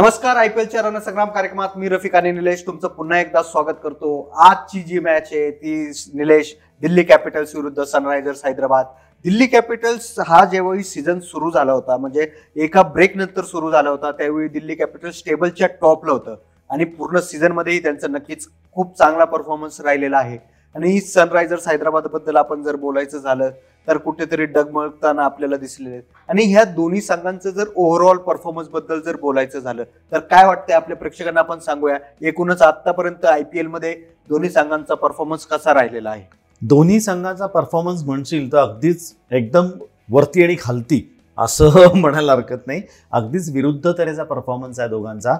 नमस्कार. आयपीएलच्या रणसंग्राम कार्यक्रमात मी रफिक आणि निलेश तुमचं पुन्हा एकदा स्वागत करतो. आजची जी मॅच आहे ती निलेश दिल्ली कॅपिटल्स विरुद्ध सनरायझर्स हैदराबाद. दिल्ली कॅपिटल्स हा जेव्हाही सीझन सुरू झाला होता, म्हणजे एका ब्रेक नंतर सुरू झाला होता, त्यावेळी दिल्ली कॅपिटल्स टेबलच्या टॉपला होतं आणि पूर्ण सीझनमध्येही त्यांचं नक्कीच खूप चांगला परफॉर्मन्स राहिलेला आहे. आणि सनरायझर्स हैदराबादबद्दल आपण जर बोलायचं झालं तर कुठेतरी डगमगताना आपल्याला दिसलेले आहेत. आणि ह्या दोन्ही संघांचं जर ओव्हरऑल परफॉर्मन्स बद्दल जर बोलायचं झालं तर काय वाटतंय आपल्या प्रेक्षकांना आपण सांगूया. एकूणच आतापर्यंत आयपीएल मध्ये दोन्ही संघांचा परफॉर्मन्स कसा राहिलेला आहे. दोन्ही संघांचा परफॉर्मन्स म्हणशील तर अगदीच एकदम वरती आणि खालती असं म्हणायला हरकत नाही. अगदीच विरुद्ध तऱ्हेचा परफॉर्मन्स आहे दोघांचा.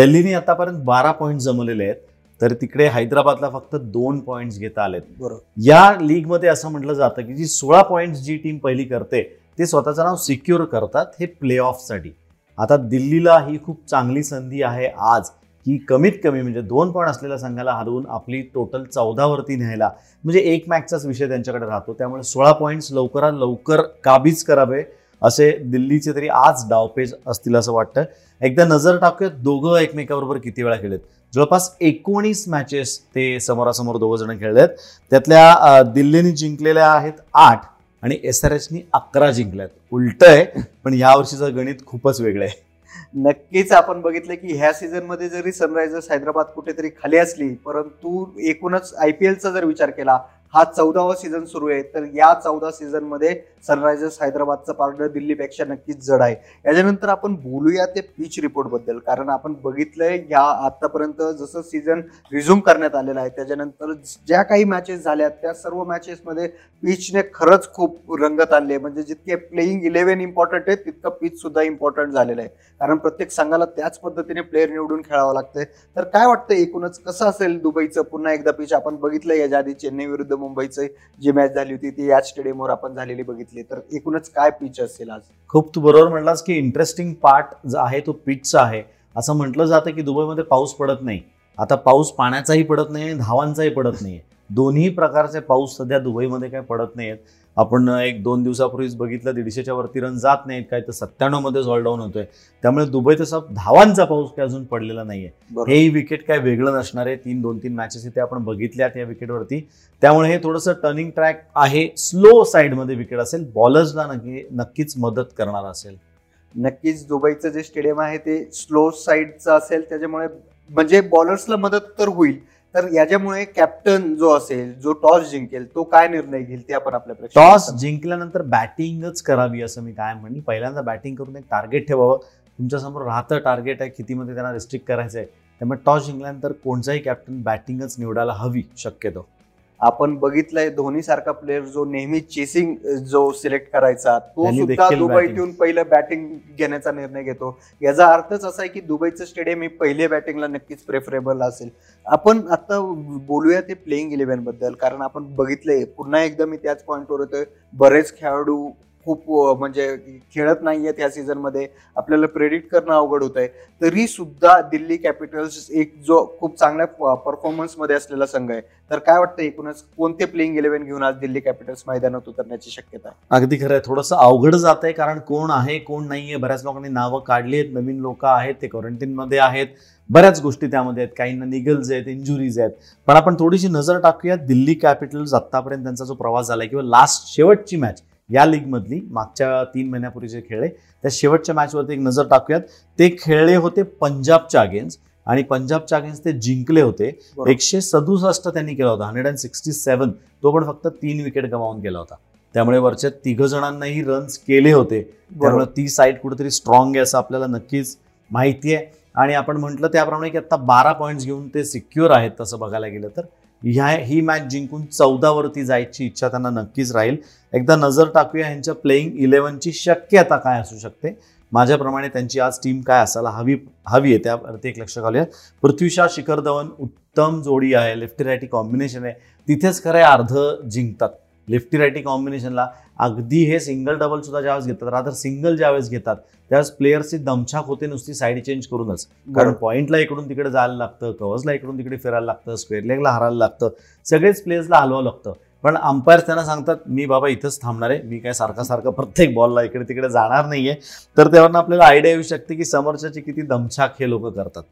दिल्लीने आतापर्यंत 12 पॉईंट जमवलेले आहेत, तर तिकडे हैदराबादला फक्त 2 पॉईंट्स घेता आलेत. बरोबर. या लीगमध्ये असं म्हटलं जातं की जी 16 पॉईंट्स जी टीम पहिली करते ते स्वतःचं नाव सिक्युअर करतात हे प्लेऑफसाठी. आता दिल्लीला ही खूप चांगली संधी आहे आज की कमीत कमी म्हणजे 2 पॉईंट असलेल्या संघाला हरवून आपली टोटल 14 वरती न्यायला, म्हणजे एक मॅचचाच विषय त्यांच्याकडे राहतो. त्यामुळे 16 पॉईंट्स लवकरात लवकर काबीज करावे असे दिल्लीचे तरी आज डावपेच असतील असं वाटतं. एकदा नजर टाकूया दोघं एकमेकाबरोबर किती वेळा खेळलेत. जवळपास 19 मॅचेस ते समोरासमोर दोघं जण खेळलेत. त्यातल्या दिल्लीने जिंकलेल्या आहेत 8 आणि SRHनी 11 जिंकल्यात. उलटंय, पण या वर्षीचं गणित खूपच वेगळं आहे. नक्कीच आपण बघितलं की ह्या सीझन मध्ये जरी सनरायझर्स हैदराबाद कुठेतरी खाली असली, परंतु एकूणच आयपीएलचा जर विचार केला हा 14वा सीझन सुरू आहे, तर या 14 सीझन मध्ये सनरायझर्स हैदराबादचं पारडं दिल्लीपेक्षा नक्कीच जड आहे. याच्यानंतर आपण बोलूया ते पिच रिपोर्ट बद्दल, कारण आपण बघितलंय या आतापर्यंत जसं सीझन रिझ्यूम करण्यात आलेलं आहे त्याच्यानंतर ज्या काही मॅचेस झाल्या त्या सर्व मॅचेसमध्ये पिचने खरंच खूप रंगत आणली आहे. म्हणजे जितके प्लेइंग 11 इम्पॉर्टंट आहे तितकं पिच सुद्धा इम्पॉर्टंट झालेलं आहे, कारण प्रत्येक संघाला त्याच पद्धतीने प्लेअर निवडून खेळावं लागतंय. तर काय वाटतं एकूणच कसं असेल दुबईचं पुन्हा एकदा पिच? आपण बघितलं याच्या आधी चेन्नई विरुद्ध मुंबईची जी मॅच झाली होती ती याच स्टेडियमवर आपण झालेली बघितली. तर एकूणच काय पिच असेल आज? खूप तू बरोबर म्हटलास की इंटरेस्टिंग पार्ट जो आहे तो पिचचा आहे. असं म्हटलं जातं की दुबईमध्ये पाऊस पडत नाही. आता पाऊस पाण्याचाही पडत नाही आणि धावांचाही पडत नाही. दोन्ही प्रकारचे पाऊस सध्या दुबईमध्ये काय पडत नाहीत. आपण 1-2 दिवसापूर्वीच बघितलं 150च्या वरती रन जात नाहीत काय, तर 97 मध्येच ऑलडाऊन होतोय. त्यामुळे दुबई तसा धावांचा पाऊस काय अजून पडलेला नाहीये. हे विकेट काय वेगळं नसणार आहे. 2-3 मॅचेस ते आपण बघितल्यात या विकेटवरती. त्यामुळे हे थोडंसं टर्निंग ट्रॅक आहे. स्लो साईडमध्ये विकेट असेल, बॉलर्सला नक्कीच मदत करणार असेल. नक्कीच दुबईचं जे स्टेडियम आहे ते स्लो साईडचं असेल, त्याच्यामुळे म्हणजे बॉलर्सला मदत तर होईल. तर याच्यामुळे कॅप्टन जो असेल, जो टॉस जिंकेल तो काय निर्णय घेईल ते आपण आपल्या टॉस जिंकल्यानंतर बॅटिंगच करावी असं मी काय म्हणेल. पहिल्यांदा बॅटिंग करून एक टार्गेट ठेवावं. तुमच्यासमोर राहतं टार्गेट आहे कितीमध्ये त्यांना रिस्ट्रिक्ट करायचं आहे. त्यामुळे टॉस जिंकल्यानंतर कोणताही कॅप्टन बॅटिंगच निवडायला हवी शक्यतो. आपण बघितलंय धोनी सारखा प्लेअर जो नेहमी चेसिंग जो सिलेक्ट करायचा तो सुद्धा दुबईत येऊन पहिलं बॅटिंग घेण्याचा निर्णय घेतो. याचा अर्थच असा आहे की दुबईचं स्टेडियम हे पहिले बॅटिंगला नक्कीच प्रेफरेबल असेल. आपण आता बोलूया ते प्लेइंग 11 बद्दल, कारण आपण बघितलंय पुन्हा एकदा मी त्याच पॉईंटवर होतोय. बरेच खेळाडू खूप म्हणजे खेळत नाहीयेत या सीझनमध्ये. आपल्याला प्रेडिक्ट करणं अवघड होत आहे. तरी सुद्धा दिल्ली कॅपिटल्स एक जो खूप चांगल्या परफॉर्मन्समध्ये असलेला संघ आहे. तर काय वाटतं एकूणच कोणते प्लेइंग 11 घेऊन आज दिल्ली कॅपिटल्स मैदानात उतरण्याची शक्यता आहे? अगदी खरं आहे. थोडंसं अवघड जात आहे, कारण कोण आहे कोण नाहीये. बऱ्याच लोकांनी नावं काढली आहेत. नवीन लोक आहेत, ते क्वारंटाईनमध्ये आहेत, बऱ्याच गोष्टी त्यामध्ये आहेत. काहींना निगल्स आहेत, इंजुरीज आहेत. पण आपण थोडीशी नजर टाकूया दिल्ली कॅपिटल्स आत्तापर्यंत त्यांचा जो प्रवास झाला, किंवा लास्ट शेवटची मॅच या लीगमधली मागच्या 3 महिन्यापूर्वी जे खेळले त्या शेवटच्या मॅचवरती एक नजर टाकूयात. ते खेळले होते पंजाबच्या अगेन्स्ट आणि पंजाबच्या अगेन्स्ट ते जिंकले होते. 167 त्यांनी केला होता, 167. तो पण फक्त 3 विकेट गमावून गेला होता. त्यामुळे वरच्या 3 जणांनाही रन्स केले होते. त्यामुळे ती साईड कुठेतरी स्ट्रॉंग आहे असं आपल्याला नक्कीच माहिती आहे. आणि आपण म्हटलं त्याप्रमाणे की आता 12 पॉईंट्स घेऊन ते सिक्युअर आहेत. तसं बघायला गेलं तर ही मॅच जिंकून 14 वरती जायची इच्छा त्यांना नक्कीच राहील. एकदा नजर टाकूया यांच्या प्लेइंग 11ची शक्यता काय असू शकते. माझ्याप्रमाणे त्यांची आज टीम काय असायला हवी आहे त्यावरती एक लक्ष घालूया. पृथ्वी शॉ शिखर धवन उत्तम जोडी आहे. लेफ्टी रायटी कॉम्बिनेशन आहे. तिथेच खरं अर्ध जिंकतात. लेफ्टी रायटी कॉम्बिनेशनला अगदी हे सिंगल डबल सुद्धा ज्यावेळेस घेतात, रादर सिंगल ज्यावेळेस घेतात त्यावेळेस प्लेयरची दमछाक होते नुसती साईड चेंज करूनच. कारण पॉईंटला इकडून तिकडे जायला लागतं, कव्हर्सला इकडून तिकडे फिरायला लागतं, स्क्वेअर लेगला हरायला लागतं, सगळेच प्लेयर्सला हलवावं लागतं. पण अंपायर्स त्यांना सांगतात मी बाबा इथंच थांबणार आहे, मी काय सारखा सारखा प्रत्येक बॉलला इकडे तिकडे जाणार नाही आहे. तर तेव्हा आपल्याला आयडिया येऊ शकते की समोरच्याची किती दमछाक हे लोक करतात.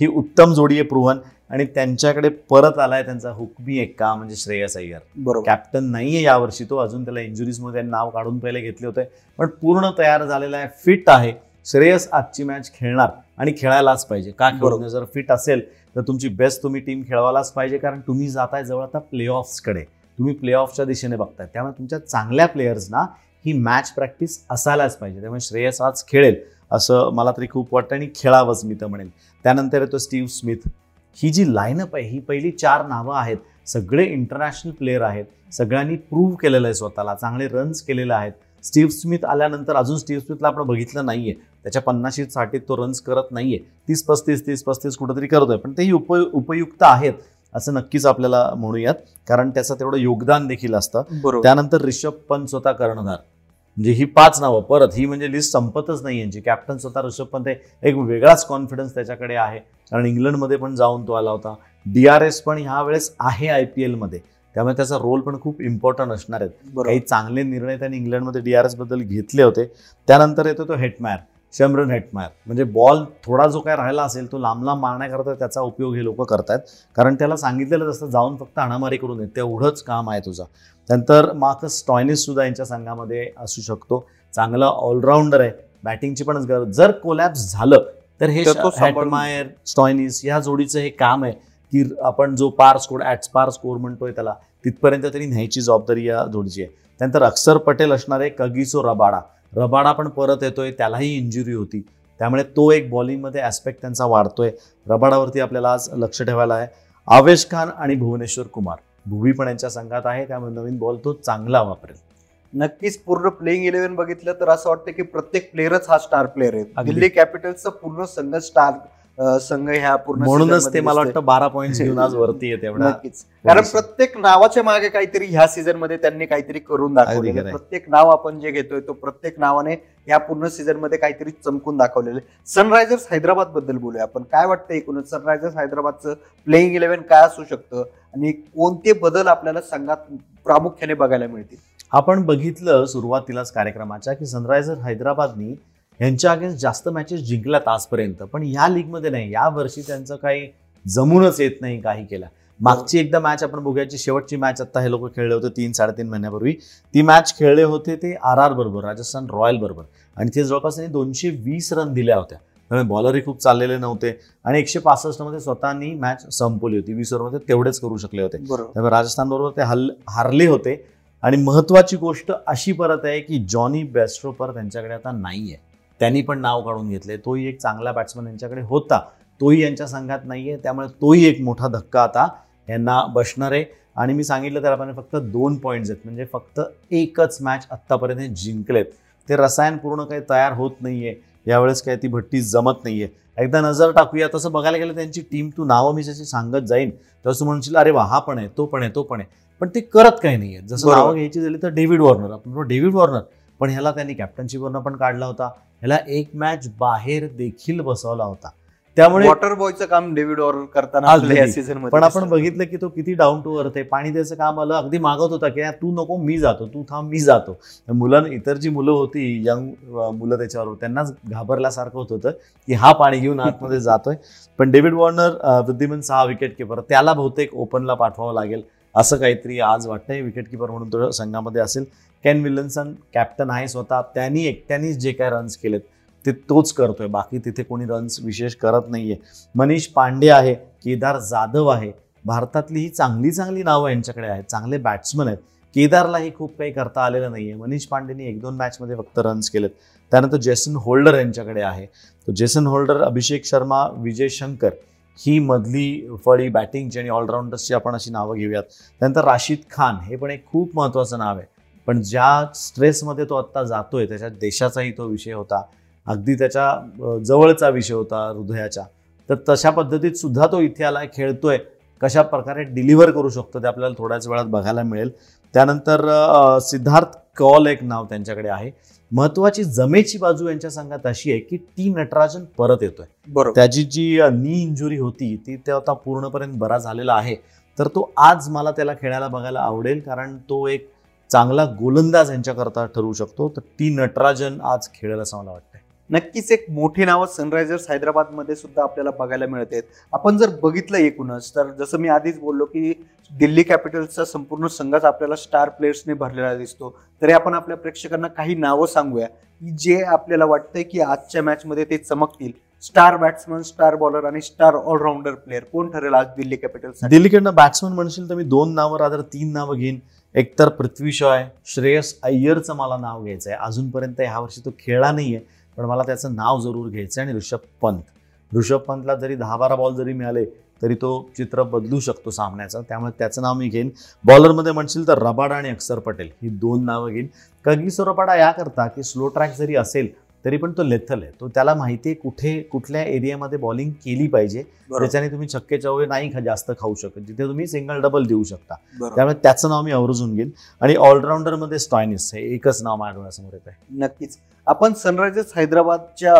ही उत्तम जोडी आहे प्रुव्हन, आणि त्यांच्याकडे परत आलाय त्यांचा हुकमी एक का म्हणजे श्रेयस अय्यर. बरोबर, कॅप्टन नाही आहे यावर्षी तो, अजून त्याला इंजुरीजमध्ये नाव काढून पहिले घेतले होते, पण पूर्ण तयार झालेला आहे, फिट आहे. श्रेयस आजची मॅच खेळणार आणि खेळायलाच पाहिजे. का खेळून जर फिट असेल तर तुमची बेस्ट तुम्ही टीम खेळवायलाच पाहिजे, कारण तुम्ही जाताय जवळ आता प्लेऑफ्सकडे, तुम्ही प्लेऑफच्या दिशेने बघताय, त्यामुळे तुमच्या चांगल्या प्लेयर्सना ही मॅच प्रॅक्टिस असायलाच पाहिजे. त्यामुळे श्रेयस आज खेळेल असं मला तरी खूप वाटतं आणि खेळावंच मी तर म्हणेल. त्यानंतर येतो स्टीव्ह स्मिथ. ही जी लाईनअप आहे ही पहिली चार नावं आहेत, सगळे इंटरनॅशनल प्लेयर आहेत, सगळ्यांनी प्रूव्ह केलेलं आहे स्वतःला, चांगले रन्स केलेले आहेत. स्टीव्ह स्मिथ आल्यानंतर अजून स्टीव्ह स्मिथला आपण बघितलं नाहीये, त्याच्या 50 साठी तो रन्स करत नाहीये, 30-35 कुठंतरी करतोय, पण तेही उपयुक्त आहेत असं नक्कीच आपल्याला म्हणूयात, कारण त्याचं तेवढं योगदान देखील असतं. त्यानंतर रिषभ पंत स्वतः कर्णधार, म्हणजे ही पाच नावं परत, ही म्हणजे लिस्ट संपतच नाही यांची. कॅप्टन स्वतः ऋषभ पंत, एक वेगळाच कॉन्फिडन्स त्याच्याकडे आहे, कारण इंग्लंडमध्ये पण जाऊन तो आला होता. DRS पण ह्या वेळेस आहे IPLमध्ये, त्यामुळे त्याचा रोल पण खूप इम्पॉर्टंट असणार आहेत. काही चांगले निर्णय त्यांनी इंग्लंडमध्ये DRS बद्दल घेतले होते. त्यानंतर येतो तो हेटमायर, शमरन हेटमायर, म्हणजे बॉल थोडा जो काय राहिला असेल तो लांब लांब मारण्याकरता त्याचा उपयोग हे लोक करतात, कारण त्याला सांगितलेलंच असतं जाऊन फक्त हाणामारी करू नये, तेवढंच काम आहे तुझा. त्यानंतर मार्क स्टॉयनिस सुद्धा यांच्या संघामध्ये असू शकतो, चांगला ऑलराऊंडर आहे, बॅटिंगची पण गरज. जर कोलॅप्स झालं तर हे हेटमायर स्टॉयनिस या जोडीचं हे काम आहे की आपण जो पार स्कोर ॲट स्कोर म्हणतोय त्याला तिथपर्यंत तरी न्यायची जबाबदारी या जोडीची आहे. त्यानंतर अक्षर पटेल असणार आहे, कगिसो रबाडा पण परत येतोय, त्यालाही इंजुरी होती, त्यामुळे तो एक बॉलिंगमध्ये ॲस्पेक्ट त्यांचा वाढतोय, रबाडावरती आपल्याला आज लक्ष ठेवायला आहे. आवेश खान आणि भुवनेश्वर कुमार, भुवी पण यांच्या संघात आहे, त्यामुळे नवीन बॉल तो चांगला वापरेल. नक्कीच पूर्ण प्लेइंग 11 बघितलं तर असं वाटतं की प्रत्येक प्लेयरच हा स्टार प्लेयर आहे. दिल्ली कॅपिटल्सचा पूर्ण संघ स्टार संघ ह्या पूर्ण, म्हणूनच ते मला वाटतं 12 पॉईंट्स घेऊन आज वरती येते. नक्कीच, कारण प्रत्येक नावाच्या मागे काहीतरी ह्या सीझन मध्ये त्यांनी काहीतरी करून दाखवलेलं. प्रत्येक नाव आपण जे घेतोय तो प्रत्येक नावाने या पूर्ण सीझन मध्ये काहीतरी चमकून दाखवलेलं. सनरायझर्स हैदराबाद बद्दल बोलूया आपण, काय वाटतं एकूणच सनरायझर्स हैदराबादचं प्लेइंग 11 काय असू शकतं आणि कोणते बदल आपल्याला संघात प्रामुख्याने बघायला मिळतील? आपण बघितलं सुरुवातीलाच कार्यक्रमाच्या की सनरायझर हैदराबादनी यांच्या अगेन्स्ट जास्त मॅचेस जिंकल्यात आजपर्यंत, पण ह्या लीगमध्ये नाही, या वर्षी त्यांचं काही जमूनच येत नाही, काही केलं. मागची एकदा मॅच आपण बघायची, शेवटची मॅच आता हे लोक खेळले होते 3-3.5 महिन्यापूर्वी, ती मॅच खेळले होते ते RR बरोबर, राजस्थान रॉयल बरोबर, आणि ते जवळपास त्यांनी 220 रन दिल्या होत्या, त्यामुळे बॉलरही खूप चाललेले नव्हते, आणि 165 मध्ये स्वतःनी मॅच संपवली होती, 20 ओव्हरमध्ये तेवढेच करू शकले होते, त्यामुळे राजस्थान बरोबर ते हारले होते. आणि महत्वाची गोष्ट अशी परत आहे की जॉनी बेस्ट्रो परत त्यांच्याकडे आता नाहीये, त्यांनी पण नाव काढून घेतले, तोही एक चांगला बॅट्समन यांच्याकडे होता, तोही यांच्या संघात नाहीये, त्यामुळे तोही एक मोठा धक्का आता यांना बसणार आहे. आणि मी सांगितलं तर आपण फक्त 2 पॉईंट्स आहेत, म्हणजे फक्त एकच मॅच आत्तापर्यंत जिंकलेत, ते रसायन पूर्ण काही तयार होत नाहीये यावेळेस, काय ती भट्टी जमत नाहीये. एकदा नजर टाकूया, तसं बघायला गेलं त्यांची टीम, तू नावं मी जशी सांगत जाईन तसं म्हणशील अरे वा हा पण आहे, तो पण आहे, तो पण आहे, पण ते करत काही नाहीये. जसं नावं घ्यायची झाली तर डेव्हिड वॉर्नर, आपण डेव्हिड वॉर्नर पण ह्याला त्यांनी कॅप्टनशिपवरनं पण काढला होता, ह्याला एक मॅच बाहेर देखील बसवला होता, त्यामुळे वॉटर बॉयचं काम डेव्हिड वॉर्नर करताना सीझनमध्ये पण आपण बघितलं की तो किती डाऊन टू अर्थ आहे. पाणी द्यायचं काम आलं, अगदी मागत होता की तू नको मी जातो, तू थांब मी जातो. मुलांना इतर जी मुलं होती यंग मुलं त्याच्यावर त्यांनाच घाबरल्यासारखं होत होतं की हा पाणी घेऊन आतमध्ये जातोय. पण डेव्हिड वॉर्नर विद्यमान 6 विकेटकीपर, त्याला बहुतेक ओपनला पाठवावं लागेल असं काहीतरी आज वाटतंय, विकेटकीपर म्हणून तो संघामध्ये असेल. केन विल्यमसन कॅप्टन आहे स्वतः, त्यांनी एकट्यानेच जे काय रन्स केलेत ते तोच करतोय, बाकी तिथे कोणी रन्स विशेष करत नाहीये. मनीष पांडे आहे, केदार जाधव आहे, भारतातली ही चांगली चांगली नावं यांच्याकडे आहेत, चांगले बॅट्समन आहेत. केदारलाही खूप काही करता आलेलं नाहीये, मनीष पांडेनी 1-2 मॅचमध्ये फक्त रन्स केलेत. त्यानंतर जेसन होल्डर यांच्याकडे आहे, तो जेसन होल्डर, अभिषेक शर्मा, विजय शंकर ही मधली फळी बॅटिंगची आणि ऑलराऊंडर्सची आपण अशी नावं घेऊयात. त्यानंतर राशीद खान, हे पण एक खूप महत्त्वाचं नाव आहे, पण ज्या स्ट्रेसमध्ये तो आत्ता जातोय त्याच्या देशाचाही तो विषय होता, अगदी त्याच्या जवळचा विषय होता हृदयाचा, तर तशा पद्धतीत सुद्धा तो इथे आला खेळतोय, कशा प्रकारे डिलिव्हर करू शकतो ते आपल्याला थोड्याच वेळात बघायला मिळेल. त्यानंतर सिद्धार्थ कौल एक नाव त्यांच्याकडे आहे. महत्वाची जमेची बाजू यांच्या संघात अशी आहे की टी नटराजन परत येतोय, त्याची जी नी इंजुरी होती ती आता पूर्णपर्यंत बरा झालेला आहे, तर तो आज मला त्याला खेळायला बघायला आवडेल, कारण तो एक चांगला गोलंदाज यांच्याकरता ठरू शकतो. तर टी नटराजन आज खेळायला असं मला वाटतंय. नक्कीच एक मोठी नावं सनरायझर्स हैदराबादमध्ये सुद्धा आपल्याला बघायला मिळत आहेत. आपण जर बघितलं एकूणच तर जसं मी आधीच बोललो की दिल्ली कॅपिटल्सचा संपूर्ण संघाच आपल्याला स्टार प्लेयर्सने भरलेला दिसतो. तरी आपण आपल्या प्रेक्षकांना काही नावं सांगूया की जे आपल्याला वाटतंय की आजच्या मॅचमध्ये ते चमकतील. स्टार बॅट्समन, स्टार बॉलर आणि स्टार ऑलराऊंडर प्लेअर कोण ठरेल आज दिल्ली कॅपिटल्स? दिल्लीकडनं बॅट्समन म्हणशील तर मी दोन नावं, रादर तीन नावं घेईन. एकतर पृथ्वी शॉ आहे, श्रेयस अय्यरचं मला नाव घ्यायचं आहे. अजूनपर्यंत ह्या वर्षी तो खेळला नाही आहे, पण मला त्याचं नाव जरूर घ्यायचं आहे. आणि ऋषभ पंतला जरी 10-12 बॉल जरी मिळाले तरी तो चित्र बदलू शकतो सामन्याचा, त्यामुळे त्याचं नाव मी घेईन. बॉलरमध्ये म्हणशील तर रबाडा आणि अक्षर पटेल ही दोन नावं घेईन. कगिसो रबाडा याकरता की स्लो ट्रॅक जरी असेल तरी पण तो लेथल आहे, तो त्याला माहिती आहे कुठे कुठल्या एरियामध्ये बॉलिंग केली पाहिजे. त्याच्याने तुम्ही छक्के चौवे नाही जास्त खाऊ शकत, जिथे तुम्ही सिंगल डबल देऊ शकता, त्यामुळे त्याचं नाव मी आवर्जून घेईन. आणि ऑलराऊंडरमध्ये स्टॉयनिस हे एकच नाव माझ्या डोळ्यासमोर येत आहे. नक्कीच आपण सनरायझर्स हैदराबादच्या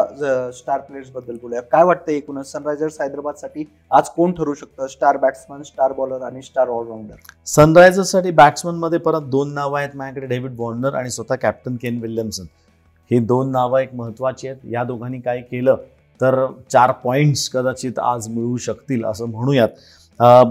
स्टार प्लेयर्स बद्दल बोलूया. काय वाटतं एकूणच सनरायझर्स हैदराबादसाठी आज कोण ठरू शकतं स्टार बॅट्समन, स्टार बॉलर आणि स्टार ऑलराऊंडर? सनरायझर्ससाठी बॅट्समनमध्ये परत दोन नावं आहेत माझ्याकडे, डेव्हिड वॉर्नर आणि स्वतः कॅप्टन केन विल्यमसन. ही दोन नावं एक महत्त्वाची आहेत. या दोघांनी काय केलं तर 4 पॉईंट्स कदाचित आज मिळू शकतील असं म्हणूयात.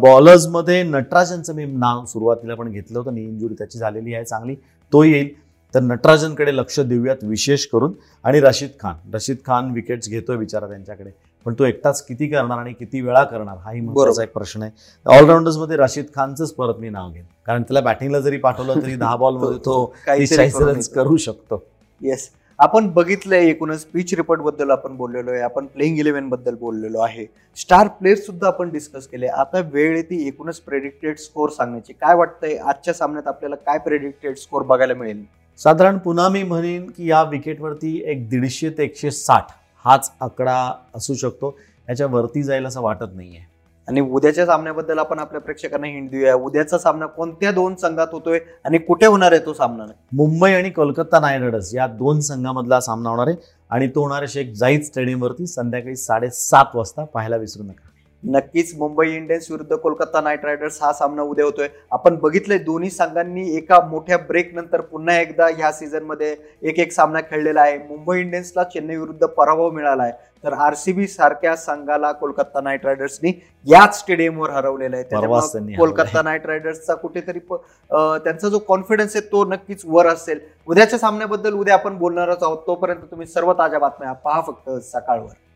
बॉलर्समध्ये नटराजनचं मी नाव सुरुवातीला पण घेतलं होतं, नी इंजुरी त्याची झालेली आहे चांगली, तो येईल. तर नटराजनकडे लक्ष देऊयात विशेष करून. आणि रशीद खान विकेट्स घेतोय विचारा त्यांच्याकडे, पण तो एकटाच किती करणार आणि किती वेळा करणार हाही महत्त्वाचा एक प्रश्न आहे. ऑलराऊंडर्समध्ये रशीद खानचंच परत मी नाव घेईन, कारण त्याला बॅटिंगला जरी पाठवलं तरी 10 बॉलमध्ये तो काही रन्स करू शकतो. येस, आपण बघितलंय एकूणच पिच रिपोर्ट बद्दल आपण बोललेलो आहे, आपण प्लेइंग 11 बद्दल बोललेलो आहे, स्टार प्लेयर्स सुद्धा आपण डिस्कस केले. आता वेळ येते एकूणच प्रेडिक्टेड स्कोर सांगण्याची. काय वाटतंय आजच्या सामन्यात आपल्याला काय प्रेडिक्टेड स्कोर बघायला मिळेल? साधारण पुन्हा मी म्हणेन की या विकेटवरती 150 ते 160 हाच आकडा असू शकतो, याच्या वरती जाईल असं वाटत नाहीये. आणि उद्याच्या सामन्याबद्दल आपण आपल्या प्रेक्षकांना हिंट देऊया. उद्याचा सामना कोणत्या दोन संघात होतोय आणि कुठे होणार आहे तो सामना? मुंबई आणि कोलकाता नाईट रायडर्स या दोन संघांमधला सामना होणार आहे, आणि तो होणार आहे शेख जाईद स्टेडियमवरती संध्याकाळी 7:30 वाजता. पाहायला विसरू नका. नक्कीच मुंबई इंडियन्स विरुद्ध कोलकाता नाईट रायडर्स हा सामना उद्या होतोय. आपण बघितलंय दोन्ही संघांनी एका मोठ्या ब्रेक नंतर पुन्हा एकदा ह्या सीझनमध्ये एक सामना खेळलेला आहे. मुंबई इंडियन्सला चेन्नई विरुद्ध पराभव मिळाला आहे, तर RCB सारख्या संघाला कोलकाता नाईट रायडर्सनी याच स्टेडियमवर हरवलेलं आहे. त्यामुळे कोलकाता नाईट रायडर्सचा कुठेतरी त्यांचा जो कॉन्फिडन्स आहे तो नक्कीच वर असेल. उद्याच्या सामन्याबद्दल उद्या आपण बोलणारच आहोत. तोपर्यंत तुम्ही सर्व ताज्या बातम्या पहा फक्त सकाळवर.